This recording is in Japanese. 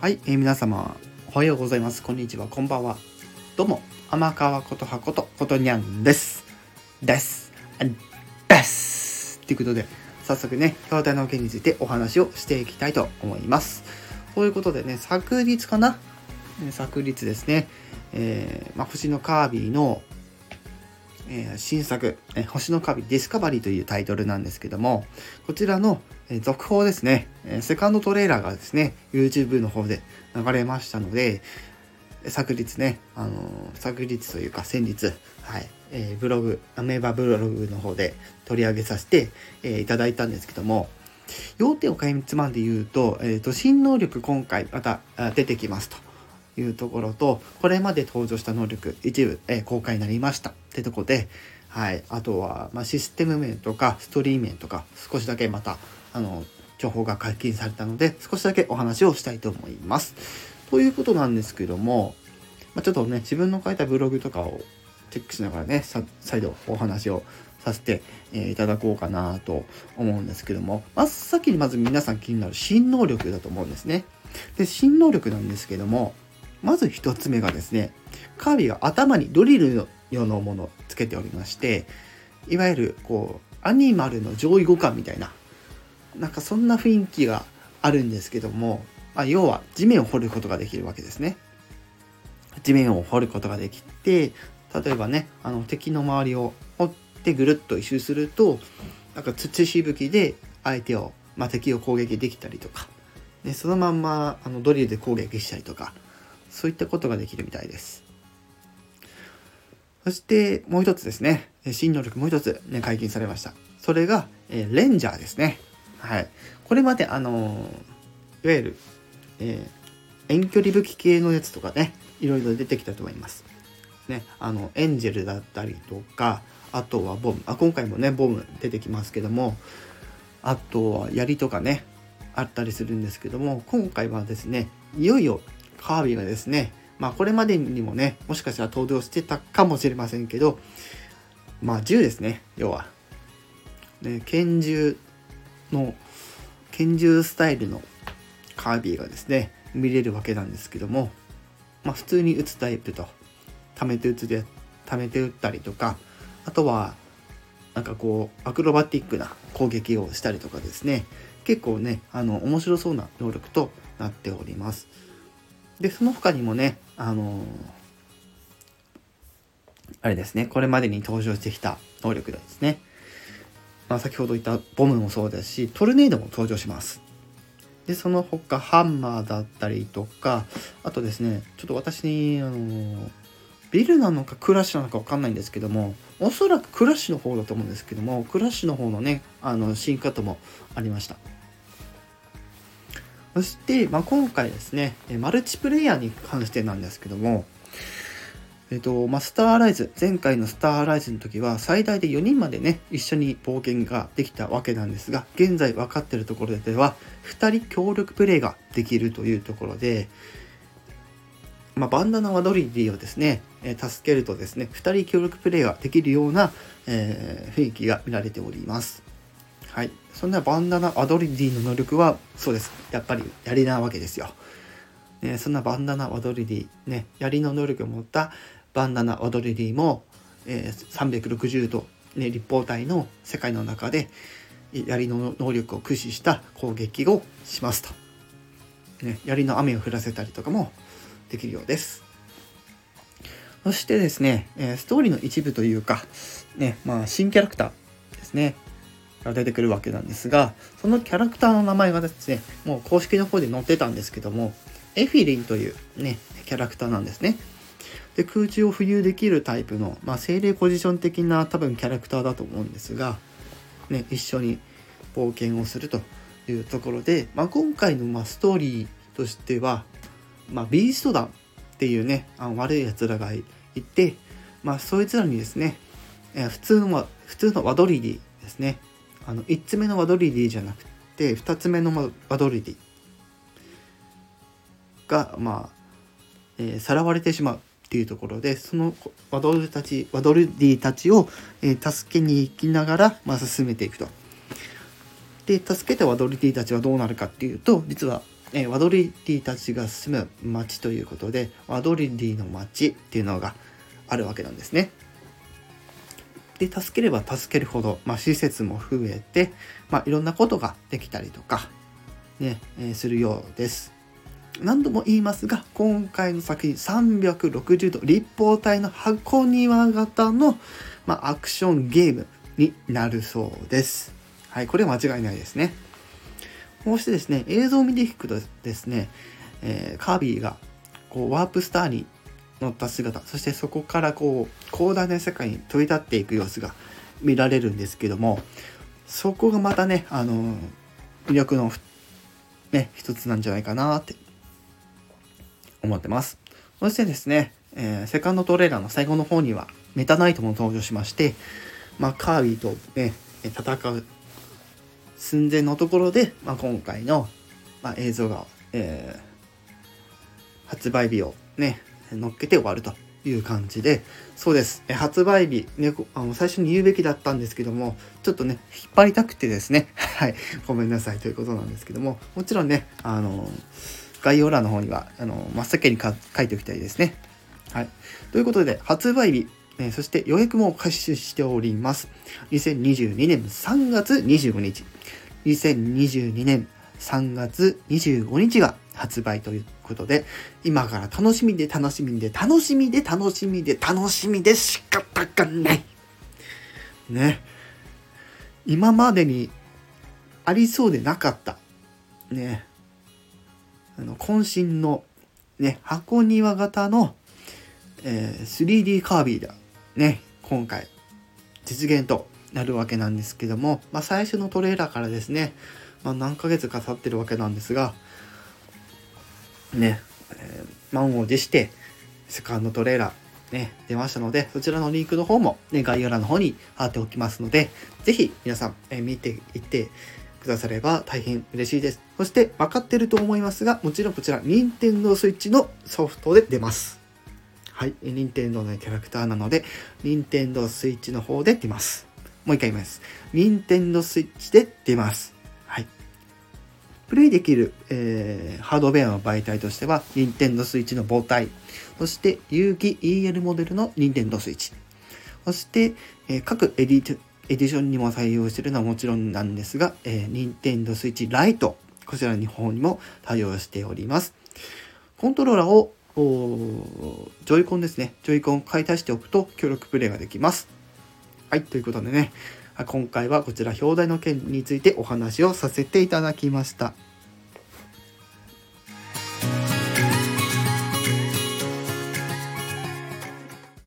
はい、皆様おはようございます、こんにちは、こんばんは。どうも天川ことはことことにゃんですということで、早速ね、筐体の件についてお話をしていきたいと思います。ということでね、昨日ですね、星のカービィの、新作、星のカービィディスカバリーというタイトルなんですけども、こちらの続報ですね、セカンドトレーラーがですね YouTube の方で流れましたので、先日、はい、ブログ、アメーバブログの方で取り上げさせて、いただいたんですけども、要点をかいつまんで言うと、新能力今回また出てきますというところと、これまで登場した能力一部、公開になりましたってとこで、はい、あとは、システム面とかストーリー面とか少しだけまた情報が解禁されたので、少しだけお話をしたいと思います。ということなんですけども、ちょっとね、自分の書いたブログとかをチェックしながらね、再度お話をさせていただこうかなと思うんですけども、真っ先にまず皆さん気になる新能力だと思うんですね。で、新能力なんですけども、まず一つ目がですね、カービィが頭にドリルのようなものをつけておりまして、いわゆるこうアニマルの上位互換みたいな、なんかそんな雰囲気があるんですけども、要は地面を掘ることができるわけですね。地面を掘ることができて、例えばね、敵の周りを掘ってぐるっと一周すると、なんか土しぶきで相手を、敵を攻撃できたりとか、でそのまんまドリルで攻撃したりとか、そういったことができるみたいです。そしてもう一つですね、新能力もう一つ、解禁されました。それが、レンジャーですね。はい、これまでいわゆる、遠距離武器系のやつとかね、いろいろ出てきたと思いますね。エンジェルだったりとか、あとはボム、今回もねボム出てきますけども、あとは槍とかねあったりするんですけども、今回はですね、いよいよカービィがですね、これまでにもね、もしかしたら登場してたかもしれませんけど、銃ですね、要は、拳銃スタイルのカービィがですね見れるわけなんですけども、普通に撃つタイプと溜めて撃ったりとか、あとはなんかこうアクロバティックな攻撃をしたりとかですね、結構ね面白そうな能力となっております。でその他にもね、あれですね、これまでに登場してきた能力ですね、先ほど言ったボムもそうですし、トルネードも登場します。でその他ハンマーだったりとか、あとですね、ちょっと私にビルなのかクラッシュなのか分かんないんですけども、おそらくクラッシュの方だと思うんですけども、クラッシュの方のね進化ともありました。そして、今回ですね、マルチプレイヤーに関してなんですけども、スターライズ、前回のスターライズの時は最大で4人までね一緒に冒険ができたわけなんですが、現在分かっているところでは2人協力プレイができるというところで、バンダナワドリディをですね助けるとですね、2人協力プレイができるような、雰囲気が見られております。はい、そんなバンダナ・アドリディの能力はそうです、やっぱり槍なわけですよ、そんなバンダナ・アドリディ、槍の能力を持ったバンダナ・アドリディも、360度、立方体の世界の中で槍の能力を駆使した攻撃をしますと、槍の雨を降らせたりとかもできるようです。そしてですね、ストーリーの一部というか、新キャラクターですねが出てくるわけなんですが、そのキャラクターの名前がですね、もう公式の方で載ってたんですけども、エフィリンというねキャラクターなんですね。で空中を浮遊できるタイプの、精霊ポジション的な多分キャラクターだと思うんですが、一緒に冒険をするというところで、今回のストーリーとしては、ビースト団っていうね悪いやつらがいて、そいつらにですね、普通のワドリディですね、1つ目のワドリディじゃなくて2つ目のワドリディがさらわれてしまうっていうところで、そのワドリディたちを、助けに行きながら、進めていくと。で助けたワドリディたちはどうなるかっていうと、実はワドリディたちが住む町ということで、ワドリディの町っていうのがあるわけなんですね。で、助ければ助けるほど、施設も増えて、いろんなことができたりとか、するようです。何度も言いますが、今回の作品360度立方体の箱庭型の、アクションゲームになるそうです。はい、これは間違いないですね。こうしてですね、映像を見ていくとですね、カービィがこうワープスターに乗った姿、そしてそこからこう広大な世界に飛び立っていく様子が見られるんですけども、そこがまたね、魅力の一つなんじゃないかなって思ってます。そしてですね、セカンドトレーラーの最後の方にはメタナイトも登場しまして、カービィと、戦う寸前のところで、今回の、映像が、発売日をね乗っけて終わるという感じで、そうです。発売日ね、最初に言うべきだったんですけども、ちょっとね引っ張りたくてですね、はい、ごめんなさいということなんですけども、もちろんね概要欄の方には真っ先に書いておきたいですね。はい、ということで発売日、そして予約も開始しております。2022年3月25日、2022年3月25日が発売ということで、今から楽しみで楽しみで楽しみで楽しみで楽しみで仕方がないね。今までにありそうでなかったね、渾身のね箱庭型の、3D カービィだね、今回実現となるわけなんですけども、最初のトレーラーからですね、何ヶ月か経ってるわけなんですがね、満を持してセカンドトレーラー、出ましたので、そちらのリンクの方も、概要欄の方に貼っておきますので、ぜひ皆さん、見ていってくだされば大変嬉しいです。そして分かってると思いますが、もちろんこちら Nintendo Switch のソフトで出ます。はい、 Nintendo のキャラクターなので Nintendo Switch の方で出ます。もう一回言います。 Nintendo Switch で出ます。はい、プレイできる、ハードウェアの媒体としては Nintendo Switch の母体、そして有機 EL モデルの Nintendo Switch、 そして、各エディションにも対応しているのはもちろんなんですが、Nintendo Switch Lite、 こちらの方にも対応しております。コントローラーをジョイコンですね、ジョイコンを買い足しておくと協力プレイができます。はい、ということでね、今回はこちら表題の件についてお話をさせていただきました。